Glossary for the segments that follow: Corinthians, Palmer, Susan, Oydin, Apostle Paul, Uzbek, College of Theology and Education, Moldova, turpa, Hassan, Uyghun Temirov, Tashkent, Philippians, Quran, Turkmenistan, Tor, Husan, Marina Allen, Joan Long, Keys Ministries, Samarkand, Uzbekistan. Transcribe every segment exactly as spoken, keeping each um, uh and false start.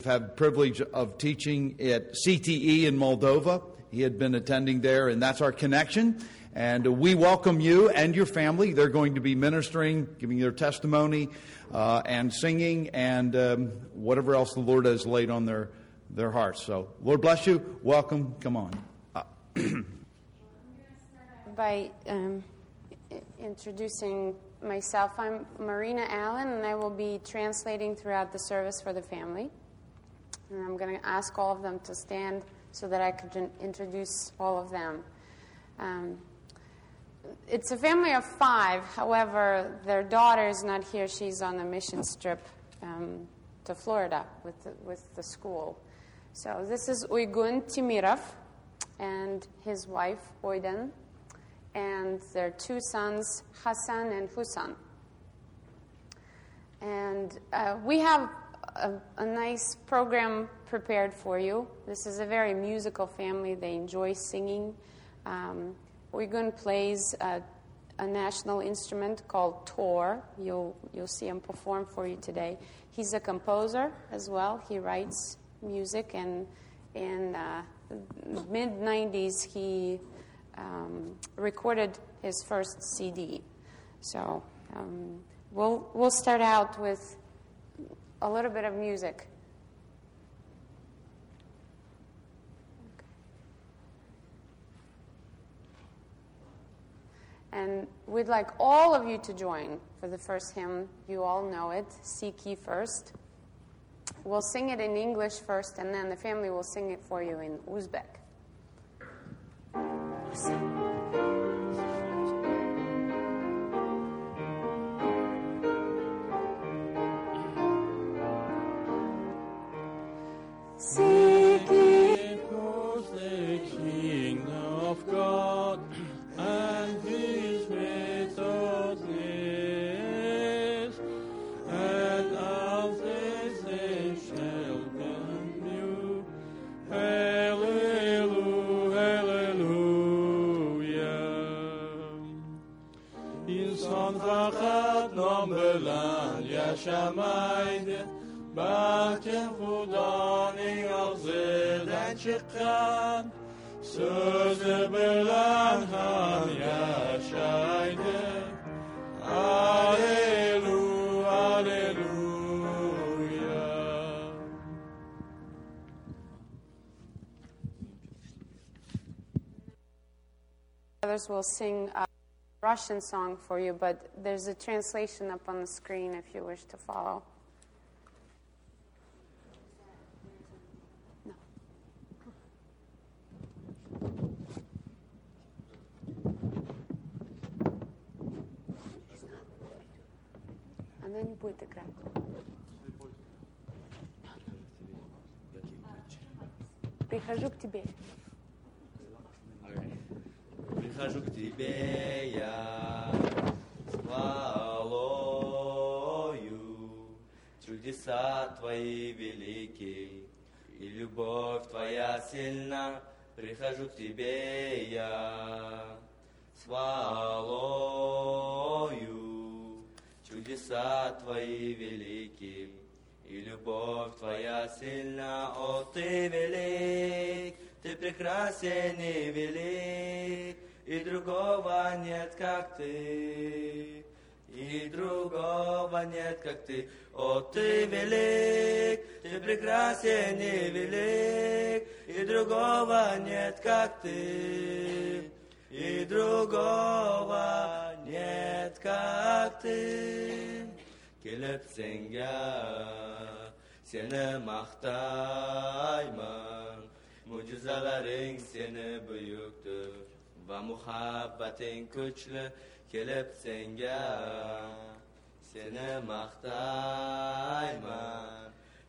I've had the privilege of teaching at C T E in Moldova. He had been attending there, and that's our connection. And we welcome you and your family. They're going to be ministering, giving their testimony, uh, and singing, and um, whatever else the Lord has laid on their, their hearts. So, Lord bless you. Welcome. Come on. Uh, By um, introducing myself, I'm Marina Allen, and I will be translating throughout the service for the family. And I'm going to ask all of them to stand so that I could introduce all of them. Um, it's a family of five. However, their daughter is not here. She's on a missions trip um, to Florida with the, with the school. So this is Uyghun Temirov and his wife, Oydin, and their two sons, Hassan and Husan. And uh, we have A, a nice program prepared for you. This is a very musical family. They enjoy singing. Um, Uyghun plays a, a national instrument called Tor. You'll you'll see him perform for you today. He's a composer as well. He writes music, and in uh, the mid nineties he um, recorded his first C D. So um, we'll we'll start out with a little bit of music. Okay. And we'd like all of you to join for the first hymn. You all know it, Seek Ye First. We'll sing it in English first, and then the family will sing it for you in Uzbek. Awesome. We'll sing a Russian song for you, but there's a translation up on the screen if you wish to follow. No. Она не будет играть. Прихожу к тебе. Прихожу к тебе я хвалою, чудеса твои велики, и любовь твоя сильна. Прихожу к тебе я хвалою, чудеса твои велики, и любовь твоя сильна. О, ты велик, ты прекрасен и велик. И другого нет, как ты, и другого нет, как ты. О, ты велик, ты прекрасен и велик, и другого нет, как ты, и другого нет, как ты. Келеп сенге, сене мақтайман, муджизаларың сені бүйіктір. Va muhabbetin güçlü kelip senge, seni maktayman.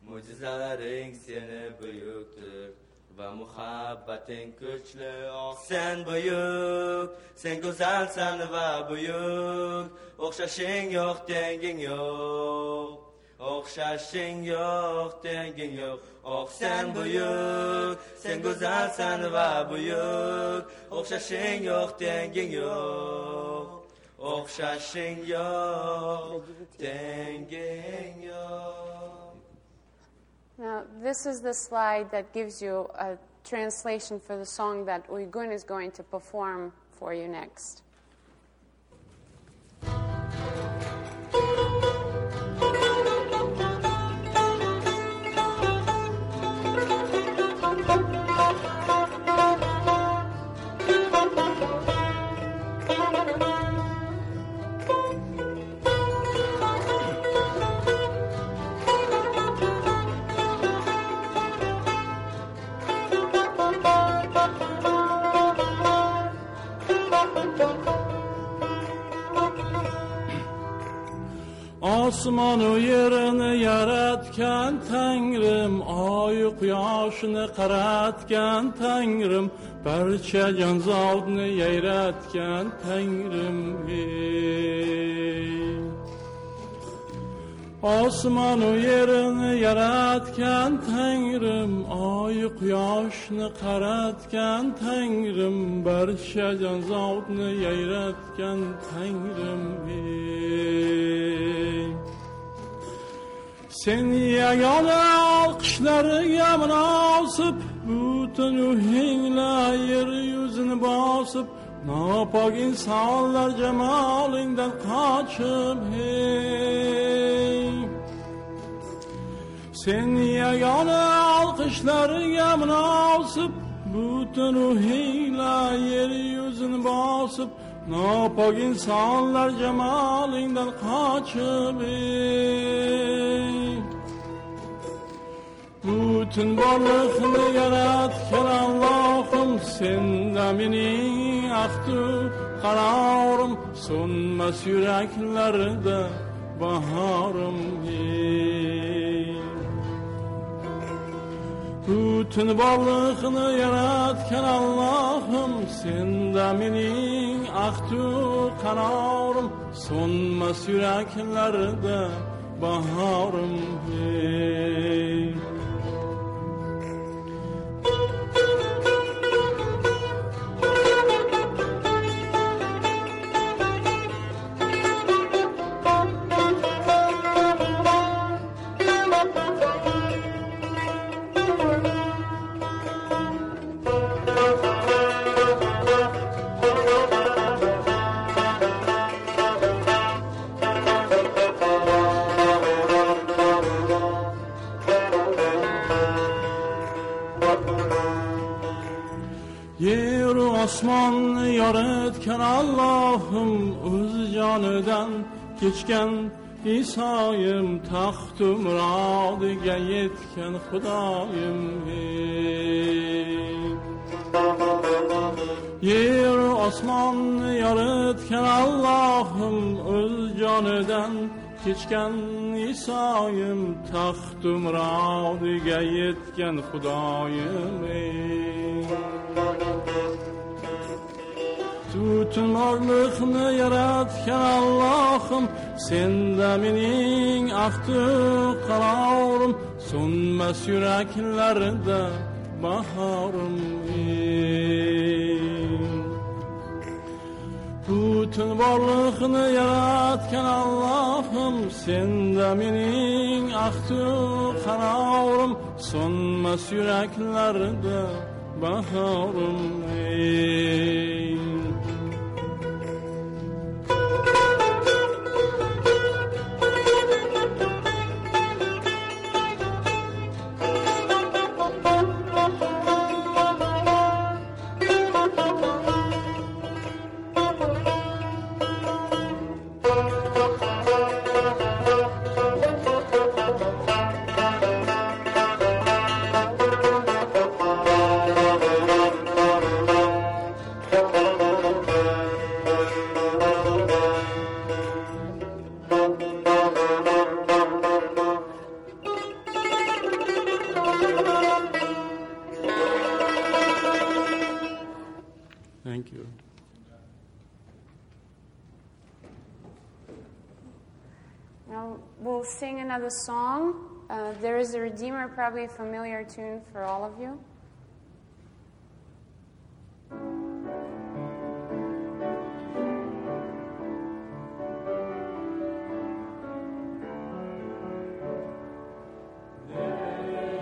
Mucizelerin seni büyüktür. Va muhabbetin güçlü, oh sen büyük, sen güzelsen ve büyük. Okşaşın yok, dengin yok. Okşaşın yok, dengin yok. Oh sen büyük, sen güzelsen ve büyük. Okşaşın yok, dengin yok. Okşaşın yok, dengin yok. Now, this is the slide that gives you a translation for the song that Uyghun is going to perform for you next. Osmonu yerini yaratgan Tangrim, oy quyoshni qaratgan Tangrim, barcha jonzotni yaratgan Tangrim. Osmonu yerini yaratgan Tangrim, oy quyoshni qaratgan Tangrim, barcha jonzotni yaratgan Tangrim. Seni yagona olqishlariga munosib, butun ruhingla yer yuzini bosib, nopok insonlar jamolingdan qochib, hey. Seni yagona olqishlariga munosib, butun ruhingla yer yuzini bosib, nopok insonlar jamolingdan qochib, hey. Bütün varlıkını yaratken Allah'ım, sen de beni aktı kararım, sönmez yüreklerde baharım. Bütün varlıkını yaratken Allah'ım, sen de beni aktı kararım, sönmez yüreklerde baharım. Osmonni yaratgan Allohim, o'z jonidan kechgan Isoyim, taxt-u murodiga yetgan Xudoyim. Yer osmonni yaratgan Allohim, o'z jonidan kechgan Isoyim, taxt-u murodiga yetgan Xudoyim. Bütün varlıkını yaratken Allah'ım, sen de menin aktı kararım, sönmez yüreklerde baharım. Bütün varlıkını yaratken Allah'ım, sen de menin aktı kararım, sönmez yüreklerde baharım. The song, uh, There is a Redeemer, probably a familiar tune for all of you. There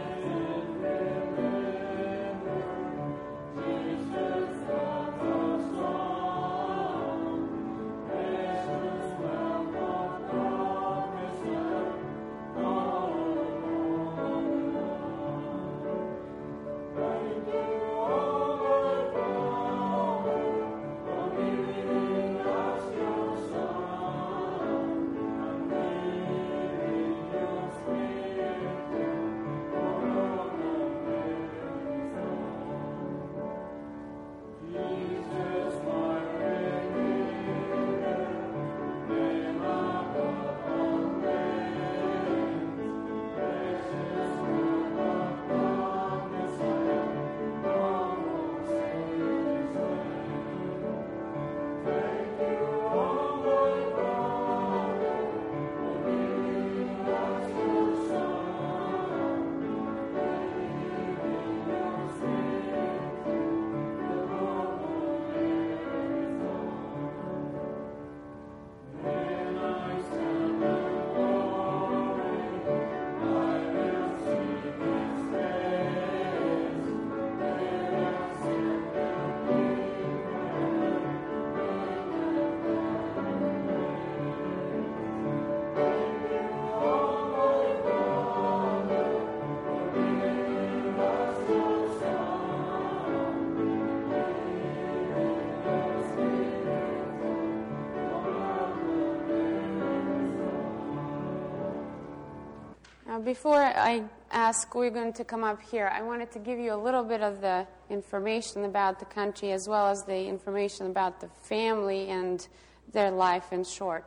Now, before I ask Uyghun to come up here, I wanted to give you a little bit of the information about the country as well as the information about the family and their life in short.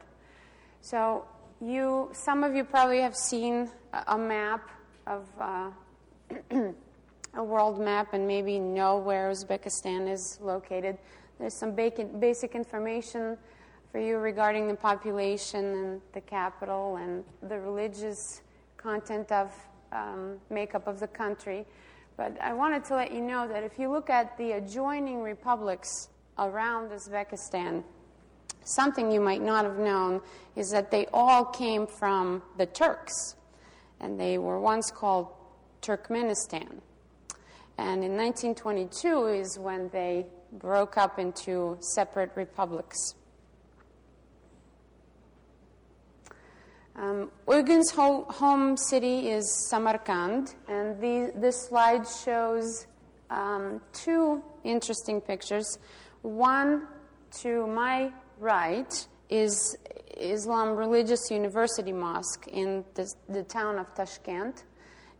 So, you, some of you probably have seen a map of uh, a world map and maybe know where Uzbekistan is located. There's some basic information for you regarding the population and the capital and the religious content of um, makeup of the country. But I wanted to let you know that if you look at the adjoining republics around Uzbekistan, something you might not have known is that they all came from the Turks, and they were once called Turkmenistan. And in nineteen twenty-two is when they broke up into separate republics. Um, Uyghur's ho- home city is Samarkand, and the, this slide shows um, two interesting pictures. One to my right is Islam Religious University Mosque in the, the town of Tashkent,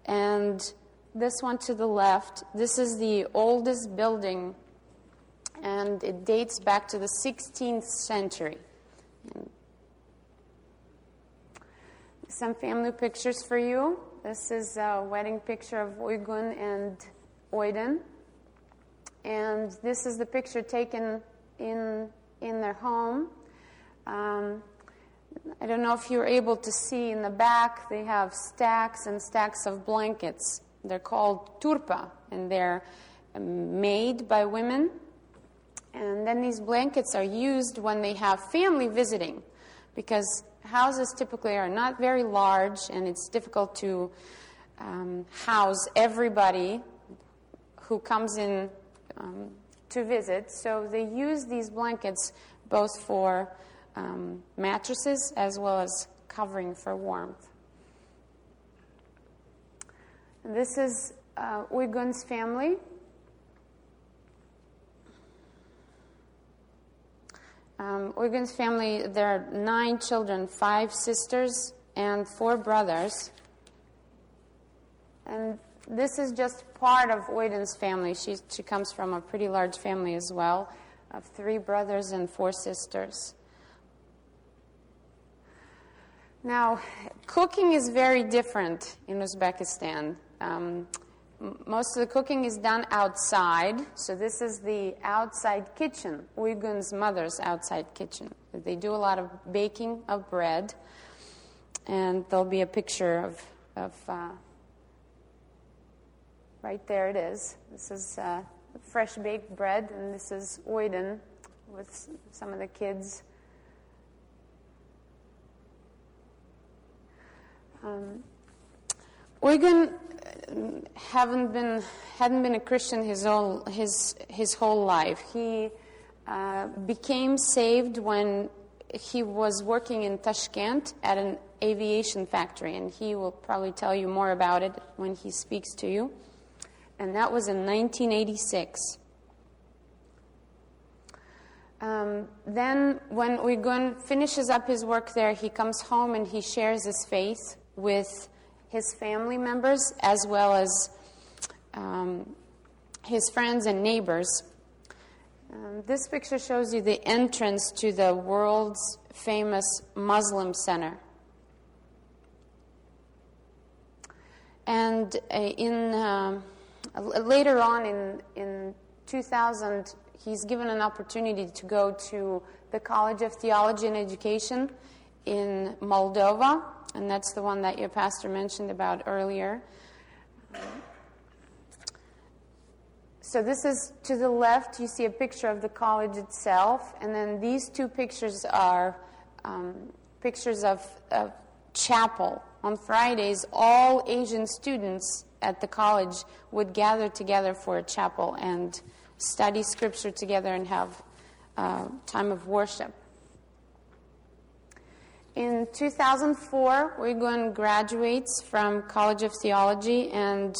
and this one to the left, this is the oldest building, and it dates back to the sixteenth century. Some family pictures for you. This is a wedding picture of Uyghun and Oydin. And this is the picture taken in in their home. Um, I don't know if you're able to see in the back, they have stacks and stacks of blankets. They're called turpa, and they're made by women. And then these blankets are used when they have family visiting, because houses typically are not very large, and it's difficult to um, house everybody who comes in um, to visit. So they use these blankets both for um, mattresses as well as covering for warmth. This is uh, Uyghur's family. Um, Uyghur's family, there are nine children, five sisters, and four brothers. And this is just part of Oydin's family. She, she comes from a pretty large family as well, of three brothers and four sisters. Now, cooking is very different in Uzbekistan. Um, Most of the cooking is done outside, so this is the outside kitchen, Uyghur's mother's outside kitchen. They do a lot of baking of bread, and there'll be a picture of, of uh, right there it is. This is uh, fresh baked bread, and this is Oydin with some of the kids. Um, Uyghur haven't been hadn't been a Christian his whole his his whole life. He uh, became saved when he was working in Tashkent at an aviation factory, and he will probably tell you more about it when he speaks to you. And that was in nineteen eighty-six. Um, then, when Uyghur finishes up his work there, he comes home and he shares his faith with his family members, as well as um, his friends and neighbors. Um, this picture shows you the entrance to the world's famous Muslim Center. And uh, in um, later on in, in two thousand, he's given an opportunity to go to the College of Theology and Education in Moldova, and that's the one that your pastor mentioned about earlier. So this is to the left, you see a picture of the college itself, and then these two pictures are um, pictures of, of chapel. On Fridays, all Asian students at the college would gather together for a chapel and study scripture together and have a uh, time of worship. In two thousand four, Uyghur graduates from College of Theology, and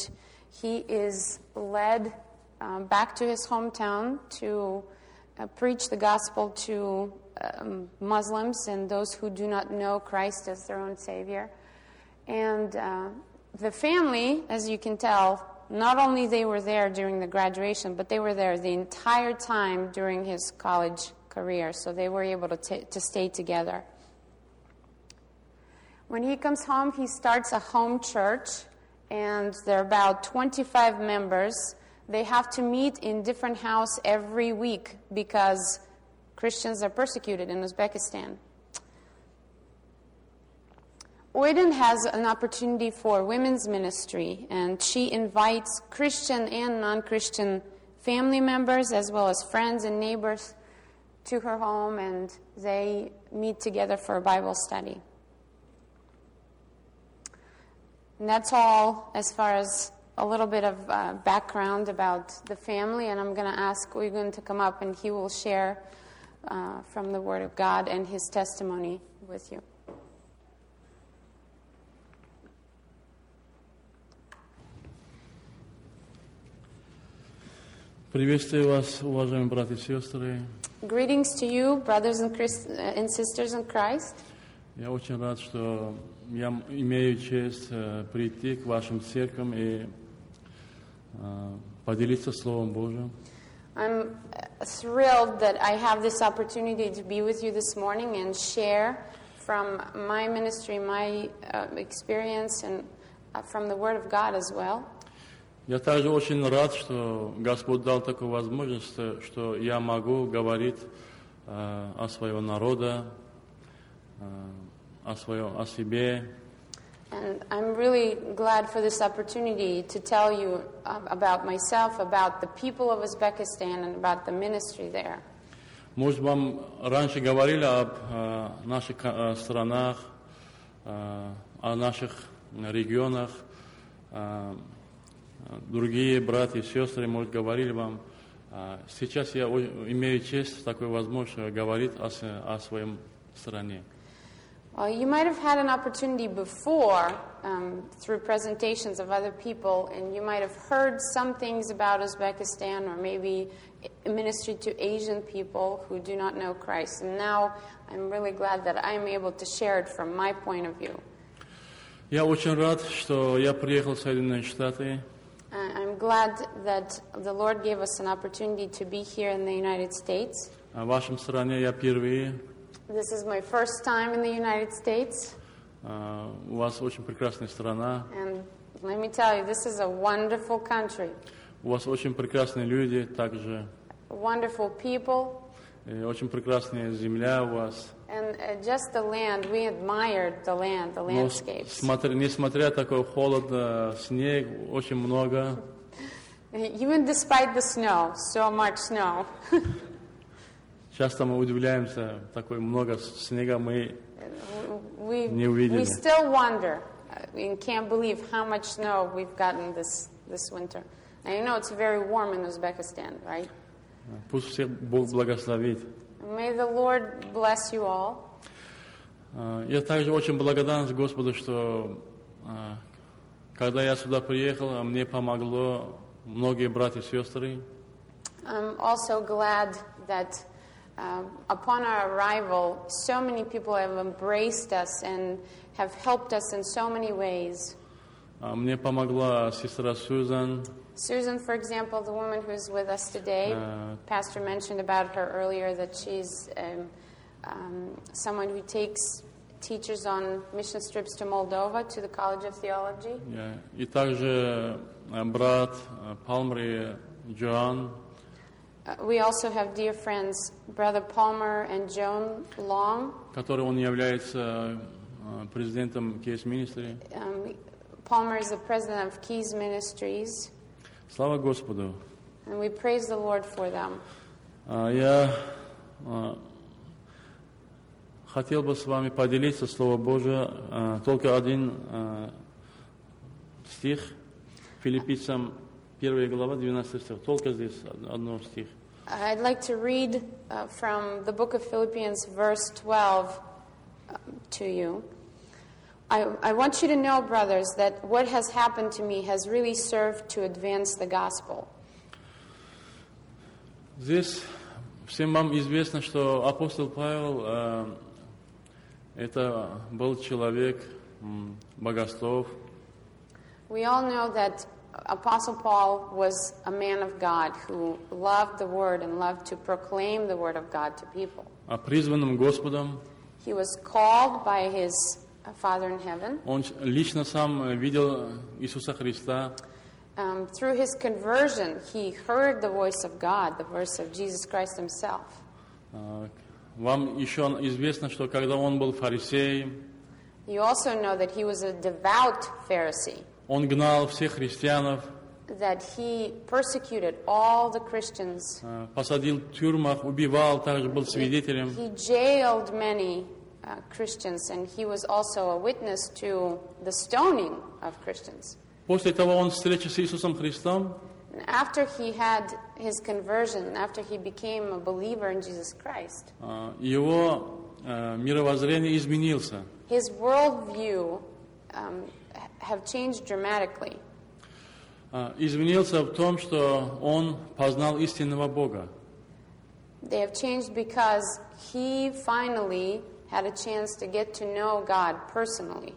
he is led um, back to his hometown to uh, preach the gospel to um, Muslims and those who do not know Christ as their own savior. And uh, the family, as you can tell, not only they were there during the graduation, but they were there the entire time during his college career, so they were able to t- to stay together. When he comes home, he starts a home church, and there are about twenty-five members. They have to meet in different house every week because Christians are persecuted in Uzbekistan. Oydin has an opportunity for women's ministry, and she invites Christian and non-Christian family members as well as friends and neighbors to her home, and they meet together for a Bible study. And that's all as far as a little bit of uh, background about the family, and I'm going to ask Uyghun to come up, and he will share uh, from the Word of God and his testimony with you. Greetings to you, brothers and, Christ, uh, and sisters in Christ. I'm thrilled that I have this opportunity to be with you this morning and share from my ministry, my uh, experience, and uh, from the Word of God as well. Я также очень рад, что Господь дал такую возможность, что я могу говорить э, о своем народе, э, о своем, о себе. And I'm really glad for this opportunity to tell you about myself, about the people of Uzbekistan, and about the ministry there. Может, вам раньше говорили об э, наших э, странах, э, о наших регионах. Э, Другие братья и сестры, может, говорили вам. Сейчас я имею честь, такую возможность говорить о, о своем стране. Well, you might have had an opportunity before um, through presentations of other people, and you might have heard some things about Uzbekistan or maybe ministry to Asian people who do not know Christ. And now I'm really glad that I'm able to share it from my point of view. Я очень рад, что я приехал в Соединенные Штаты. I'm glad that the Lord gave us an opportunity to be here in the United States. В вашем стране я впервые. This is my first time in the United States. У вас очень прекрасная страна. And let me tell you, this is a wonderful country. У вас очень прекрасные люди также. Wonderful people. Очень прекрасная земля у вас. And just the land, we admired the land, the landscapes. Несмотря такой холод, снег очень много. Even despite the snow, so much snow. Часто мы удивляемся, такой много снега мы не увидели. We still wonder, we can't believe how much snow we've gotten this this winter. And you know it's very warm in Uzbekistan, right? Пусть всех Бог благословит. May the Lord bless you all. Я также очень благодарен Господу, что когда я сюда приехал, мне помогло многие братья и сестры. I'm also glad that uh, upon our arrival, so many people have embraced us and have helped us in so many ways. Мне помогла сестра Susan. Susan, for example, the woman who's with us today, uh, Pastor mentioned about her earlier that she's um, um, someone who takes teachers on mission trips to Moldova, to the College of Theology. Yeah. И также брат Palmer и Joan. We also have dear friends, Brother Palmer and Joan Long. Который он является президентом Keys Ministries. Palmer is the president of Keys Ministries. Слава Господу. And we praise the Lord for them. Я хотел бы с вами поделиться Слово Божие, только один стих, Филиппийцам первая глава, двенадцатый стих, только здесь одно стих. I'd like to read uh, from the book of Philippians, verse twelve, uh, to you. I, I want you to know, brothers, that what has happened to me has really served to advance the gospel. Здесь всем вам известно, что апостол Павел это был человек богослов. We all know that Apostle Paul was a man of God who loved the word and loved to proclaim the word of God to people. А призванным Господом. He was called by his Father in heaven. Он лично сам видел Иисуса Христа. Um, through his conversion, he heard the voice of God, the voice of Jesus Christ himself. Вам еще известно, что когда он был фарисеем, you also know that he was a devout Pharisee. Он гнал всех христианов. That he persecuted all the Christians. Посадил в тюрьмах, убивал, также был свидетелем. He, he jailed many uh, Christians, and he was also a witness to the stoning of Christians. После того он встречи с Иисусом Христом. After he had his conversion, after he became a believer in Jesus Christ. Его мировоззрение изменился. His worldview um, have changed dramatically. Изменился в том, что он познал истинного Бога. They have changed because he finally had a chance to get to know God personally.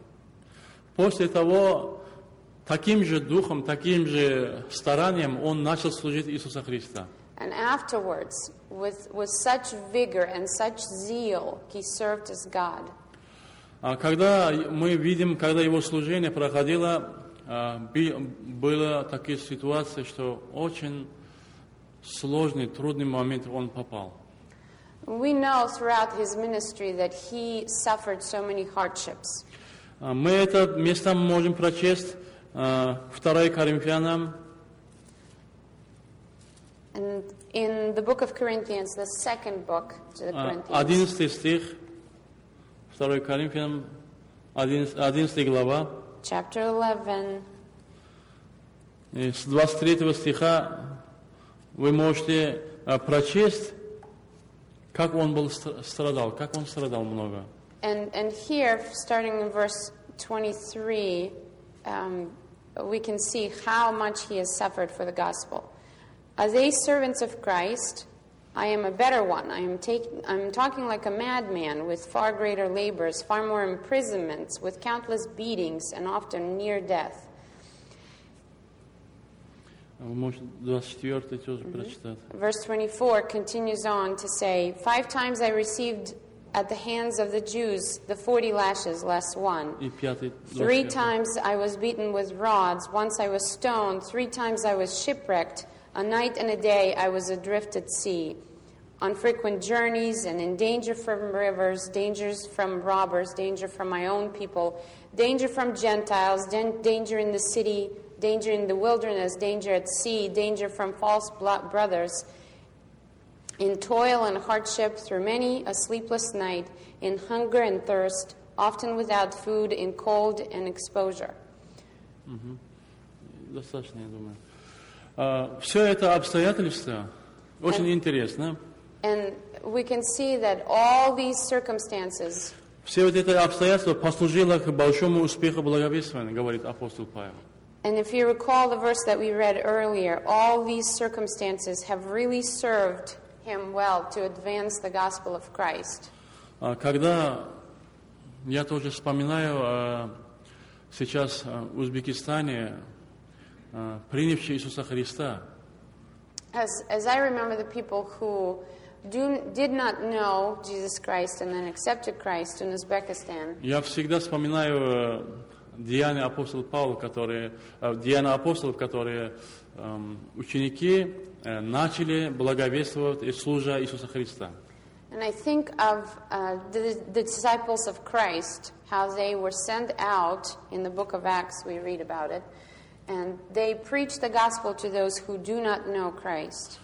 После того таким же духом, таким же старанием он начал служить Иисуса Христа. And afterwards, with with such vigor and such zeal, he served as God. Когда мы видим, когда его служение проходило, было такие ситуации, что очень сложный, трудный момент он попал. We know throughout his ministry that he suffered so many hardships. Мы это место можем прочесть второе Коринфянам. And in the book of Corinthians, the second book to the Corinthians. одиннадцатый стих. второе Коринфянам одиннадцатая глава. Chapter eleven. С двадцать третьего стиха вы можете прочесть, как он был страдал, как он страдал много. And and here, starting in verse twenty-three, um, we can see how much he has suffered for the gospel. As a servant of Christ, I am a better one. I am taking, I'm talking like a madman, with far greater labors, far more imprisonments, with countless beatings, and often near death. Mm-hmm. Verse twenty-four continues on to say, five times I received at the hands of the Jews the forty lashes, less one. Three times I was beaten with rods, once I was stoned, three times I was shipwrecked. A night and a day I was adrift at sea, on frequent journeys and in danger from rivers, dangers from robbers, danger from my own people, danger from Gentiles, danger in the city, danger in the wilderness, danger at sea, danger from false brothers, in toil and hardship, through many a sleepless night, in hunger and thirst, often without food, in cold and exposure. Mm-hmm. Достаточно, я думаю. Uh, все это обстоятельства очень and, интересно. And we can see that all these circumstances. Все вот это обстоятельства послужило к большому успеху благовествования, говорит апостол Павел. And if you recall the verse that we read earlier, all these circumstances have really served him well to advance the gospel of Christ. Uh, когда я тоже вспоминаю uh, сейчас uh, в Узбекистане. Принявшие Иисуса Христа. As as I remember the people who do, did not know Jesus Christ and then accepted Christ in Uzbekistan. Я всегда вспоминаю деяния апостола Павла, которые деяния апостолов, которые ученики начали благовествовать и служа Иисуса Христа. And I think of uh, the, the disciples of Christ, how they were sent out in the book of Acts. We read about it. And they preach the gospel to those who do not know Christ.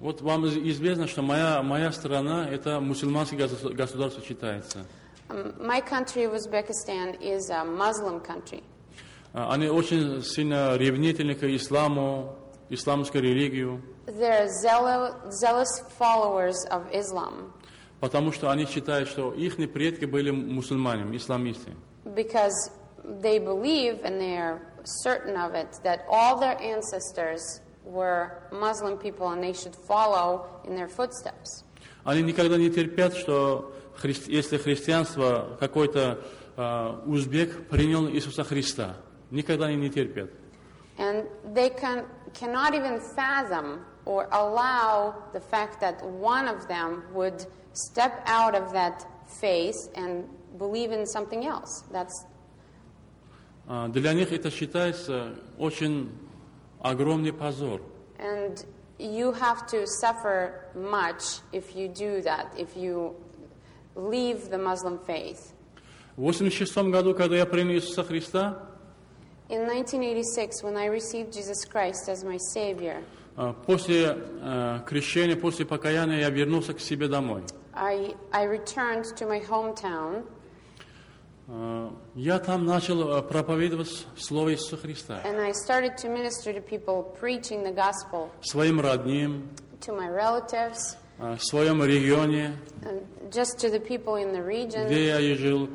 Вот вам известно, что моя моя страна это мусульманское государство считается. My country, Uzbekistan, is a Muslim country. Они очень сильно ревнительны к исламу, исламской религии. They're zealous followers of Islam. Потому что они считают, что их предки были мусульманами, исламисты. Because they believe and they are certain of it that all their ancestors were Muslim people and they should follow in their footsteps. Они никогда не терпят, что если христианство какой-то Узбек принял Иисуса Христа. Никогда не терпят. And they can cannot even fathom or allow the fact that one of them would step out of that phase and believe in something else. That's Для них это считается очень огромный позор. And you have to suffer much if you do that, if you leave the Muslim faith. В восемьдесят шестом году, когда я принял Иисуса Христа, in nineteen eighty-six, when I received Jesus Christ as my Savior, после крещения, после покаяния, я вернулся к себе домой. I I returned to my hometown. Я там начал проповедовать слово Иисуса Христа. And I started to minister to people, preaching the gospel. Своим родным. To my relatives. В своем регионе. Just to the people in the region. Где я жил,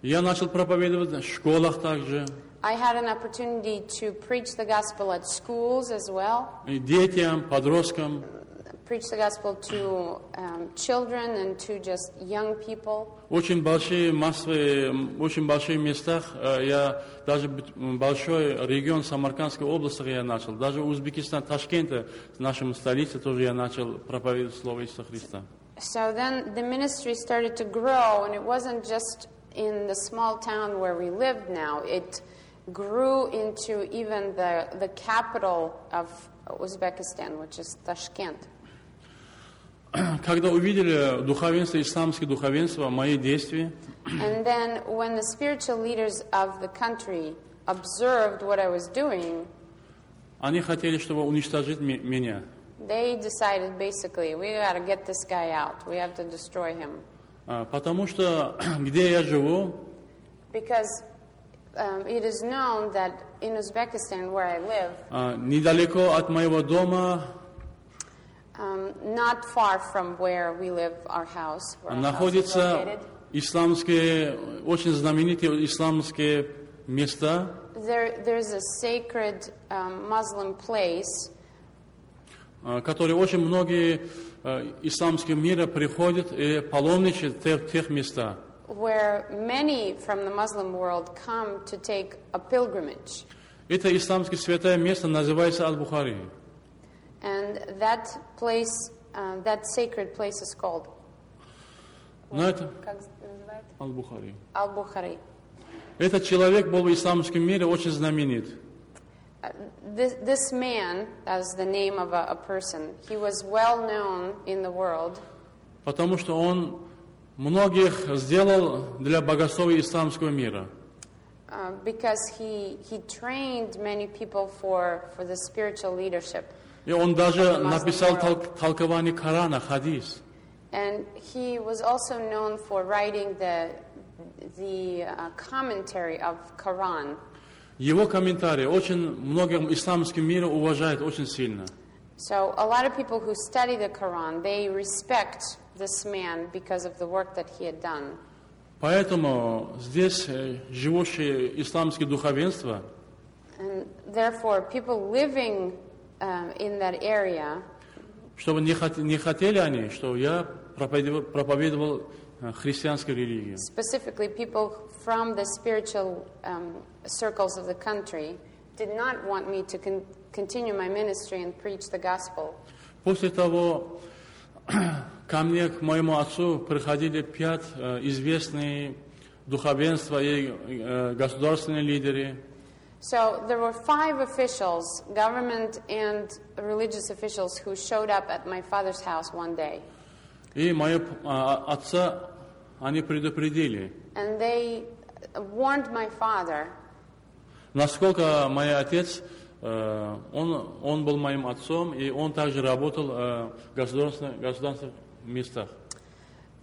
я начал проповедовать в школах также. I had an opportunity to preach the gospel at schools as well. И детям, подросткам. Preach the gospel to um, children and to just young people. Очень большие массовые, очень большие местах. Я даже большой регион Самаркандской области я начал. Даже Узбекистан, Ташкента, нашем столице тоже я начал проповедовать слово Иисуса Христа. So then the ministry started to grow, and it wasn't just in the small town where we lived now. It grew into even the the capital of Uzbekistan, which is Tashkent. Когда увидели духовенство, исламское духовенство, мои действия, and then when the spiritual leaders of the country observed what I was doing, они хотели, чтобы уничтожить меня. They decided basically, we got to get this guy out. We have to destroy him. Потому что где я живу? Because Um, it is known that in Uzbekistan, where I live, uh, недалеко от моего дома, um, not far from where we live, our house, where our house is located, исламские, очень знаменитые исламские места. There, there's a sacred um, Muslim place, uh, которые очень многие uh, исламские мира приходят и паломничают в тех, тех местах. Where many from the Muslim world come to take a pilgrimage. Это исламское святое место называется Ал-Бухари. And that place, uh, that sacred place is called. Но это Ал-Бухари. Ал-Бухари. Этот человек был в исламском мире очень знаменит. This, this man, as the name of a, a person, he was well known in the world. Потому что он многих сделал для богословия исламского мира. Uh, because he he trained many people for for the spiritual leadership. И он даже написал тол- толкование Корана, хадис. And he was also known for writing the the uh, commentary of Quran. Его комментарии очень многим исламским миром уважают очень сильно. So a lot of people who study the Quran, they respect this man because of the work that he had done. Поэтому здесь живущие исламские духовенства, and therefore people living um, in that area, чтобы не хотели, не хотели они, что я проповедовал, проповедовал христианскую религию. Specifically, people from the spiritual um, circles of the country did not want me to con- continue my ministry and preach the gospel. После того ко мне, к моему отцу, приходили пять uh, известные духовенства и uh, государственные лидеры. So there were five officials, government and religious officials, who showed up at my father's house one day. И моего uh, отца они предупредили. And they warned my father. Насколько мой отец, uh, он, он был моим отцом, и он также работал uh, в государственных, государственных местах.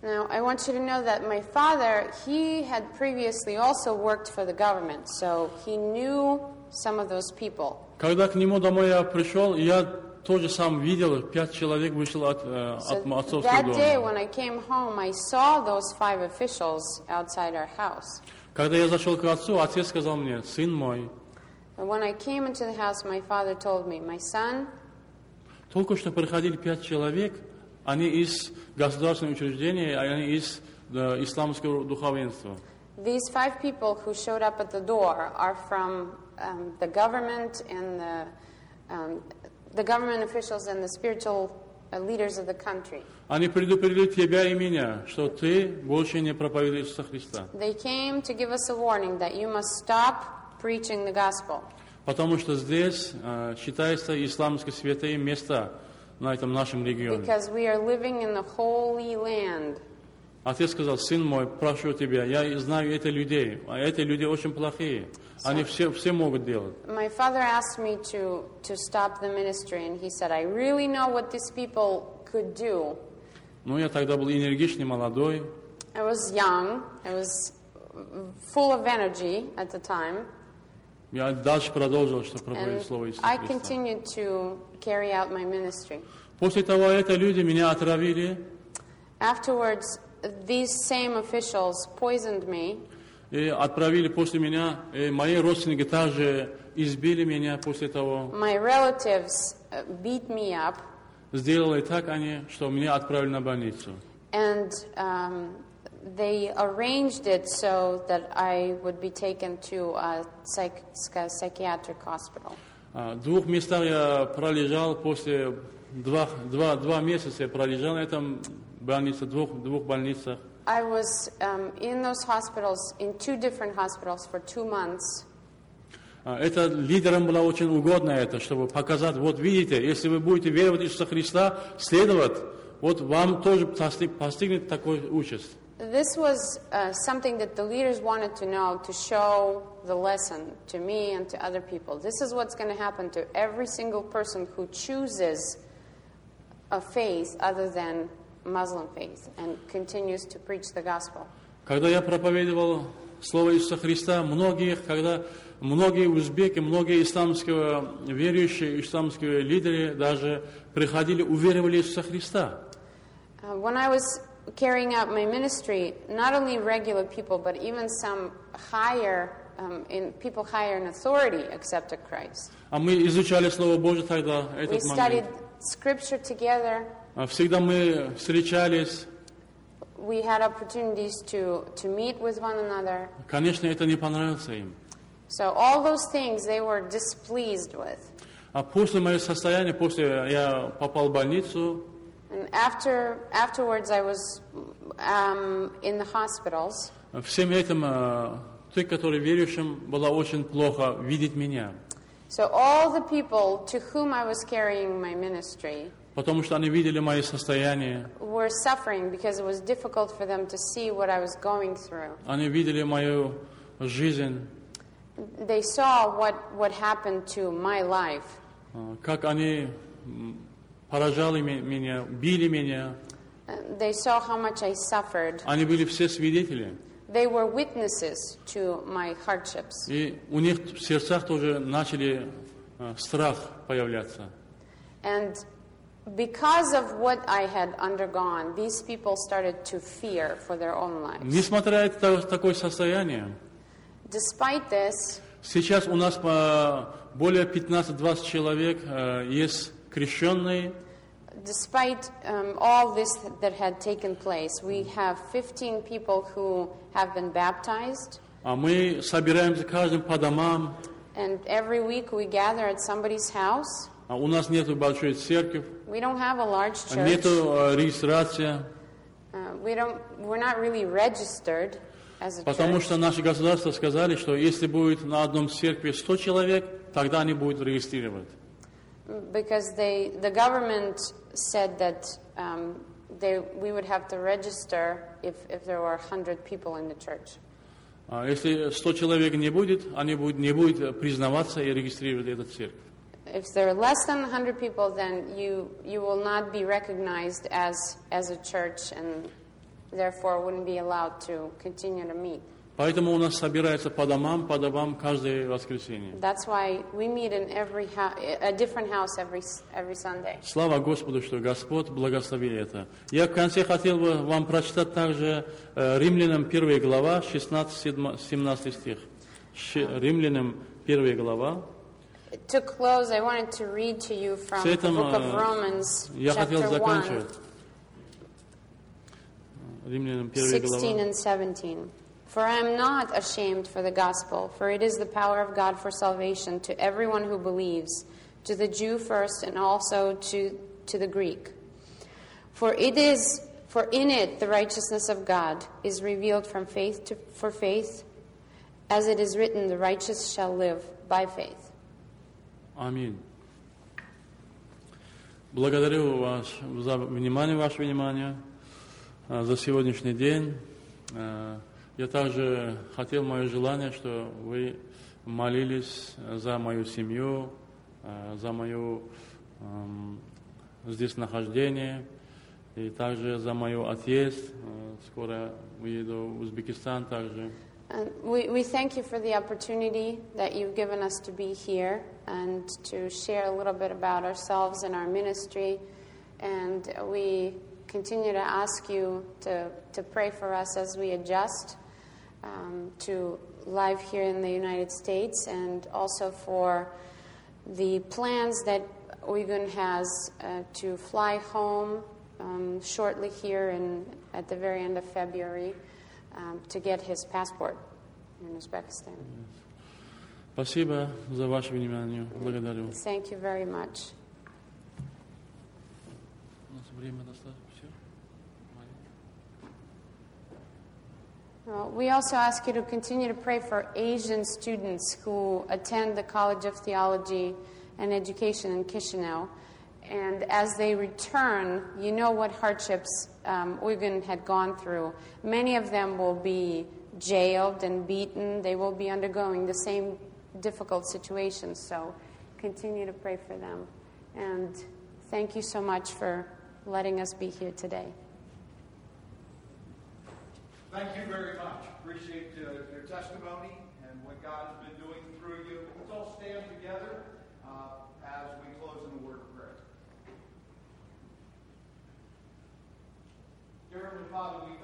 Now, I want you to know that my father, he had previously also worked for the government, so he knew some of those people. Когда к нему домой я пришел, я тоже сам видел, пять человек вышел от, uh, от отцовского дома. So that day when I came home, I saw those five officials outside our house. Когда я зашел к отцу, отец сказал мне: сын мой. When I came into the house, my father told me, my son. Только что приходили пять человек, они из государственного учреждения, они из исламского духовенства. These five people who showed up at the door are from um, the government and the um, the government officials and the spiritual uh, leaders of the country. Они предупредили тебя и меня, что ты больше не проповедуешь Христа. They came to give us a warning that you must stop preaching the gospel. Потому что здесь uh, считается исламские святые места на этом нашем регионе. Because we are living in the holy land. Отец сказал: сын мой, прошу тебя, я знаю эти людей, а эти люди очень плохие, они все все могут делать. My father asked me to to stop the ministry, and he said, I really know what these people could do. Ну я тогда был энергичный, молодой. I was young, I was full of energy at the time. Я дальше продолжил, что проповедовал слово Иисуса Христа. I continued to carry out my ministry. После того эти люди меня отравили. Afterwards, these same officials poisoned me. И отправили после меня, мои родственники также избили меня после того. My relatives beat me up. Сделали так они, что меня отправили на больницу. And um, they arranged it so that I would be taken to a psych- psychiatric hospital. В двух местах я пролежал после два два два месяца я пролежал на этом. I was um, in those hospitals, in two different hospitals for two months. Это лидерам было очень угодно это, чтобы показать, вот видите, если вы будете веровать в Иисуса Христа, следовать, вот вам тоже постигнет такой участь. This was uh, something that the leaders wanted to know, to show the lesson to me and to other people. This is what's going to happen to every single person who chooses a faith other than Muslim faith and continues to preach the gospel. Когда я проповедовал слово Иисуса Христа, многие, когда многие узбеки, многие исламские верующие, исламские лидеры даже приходили, уверовали в Иисуса Христа. When I was carrying out my ministry, not only regular people, but even some higher um, in people higher in authority accepted Christ. А мы изучали слово Божье тогда, этот момент. We studied scripture together. Всегда мы встречались. We had opportunities to to meet with one another. Конечно, это не понравилось им. So all those things they were displeased with. А после моего состояния, после я попал в больницу. And after afterwards I was um, in the hospitals. Всем этим, те, которые верующим, было очень плохо видеть меня. So all the people to whom I was carrying my ministry. Потому что они видели мое состояние. Were suffering because it was difficult for them to see what I was going through. Они видели мою жизнь. They saw what what happened to my life. Как они поражали меня, били меня. They saw how much I suffered. Они были все свидетели. They were witnesses to my hardships. И у них в сердцах тоже начали страх появляться. And because of what I had undergone, these people started to fear for their own lives. Несмотря на такое состояние, despite this, сейчас у нас более пятнадцать-двадцать человек есть крещенные. Despite um, all this that had taken place, we have fifteen people who have been baptized. А мы собираемся каждым по домам. And every week we gather at somebody's house. У нас нету большой церкви. We don't have a large church. Нету регистрации. Uh, we don't. We're not really registered as a church. Потому что наши государства сказали, что если будет на одном церкви сто человек, тогда они будут регистрировать. Because they, the government said that um, they, we would have to register if if there were one hundred people in the church. А если сто человек не будет, они будут не будут признаваться и регистрировать эту церковь. If there are less than one hundred people, then you you will not be recognized as as a church, and therefore wouldn't be allowed to continue to meet. Поэтому у нас собирается по домам, по домам каждое воскресенье. That's why we meet in every ha- a different house every every Sunday. Слава Господу, что Господь благословил это. Я в конце хотел бы вам прочитать также Римлянам первая глава, шестнадцать семнадцать стих. Римлянам первая глава. To close, I wanted to read to you from the book of Romans, chapter one, sixteen and seventeen. For I am not ashamed of the gospel, for it is the power of God for salvation to everyone who believes, to the Jew first and also to, to the Greek. For it is for in it the righteousness of God is revealed from faith to for faith, as it is written, the righteous shall live by faith. Аминь. Благодарю вас за внимание, ваше внимание, за сегодняшний день. Я также хотел, мое желание, что вы молились за мою семью, за мое здесь нахождение, и также за мой отъезд. Скоро уеду в Узбекистан также. And we, we thank you for the opportunity that you've given us to be here and to share a little bit about ourselves and our ministry. And we continue to ask you to, to pray for us as we adjust um, to life here in the United States, and also for the plans that Uyghun has uh, to fly home um, shortly here in, at the very end of February. Um, to get his passport in Uzbekistan. Спасибо за ваше внимание. Благодарю. Thank you very much. Well, we also ask you to continue to pray for Asian students who attend the College of Theology and Education in Chisinau. And as they return, you know what hardships um, Uyghun had gone through. Many of them will be jailed and beaten. They will be undergoing the same difficult situations. So continue to pray for them. And thank you so much for letting us be here today. Thank you very much. Appreciate uh, your testimony and what God has been doing through you. Let's all stand together uh, as we close in the word. Dear Heavenly Father, we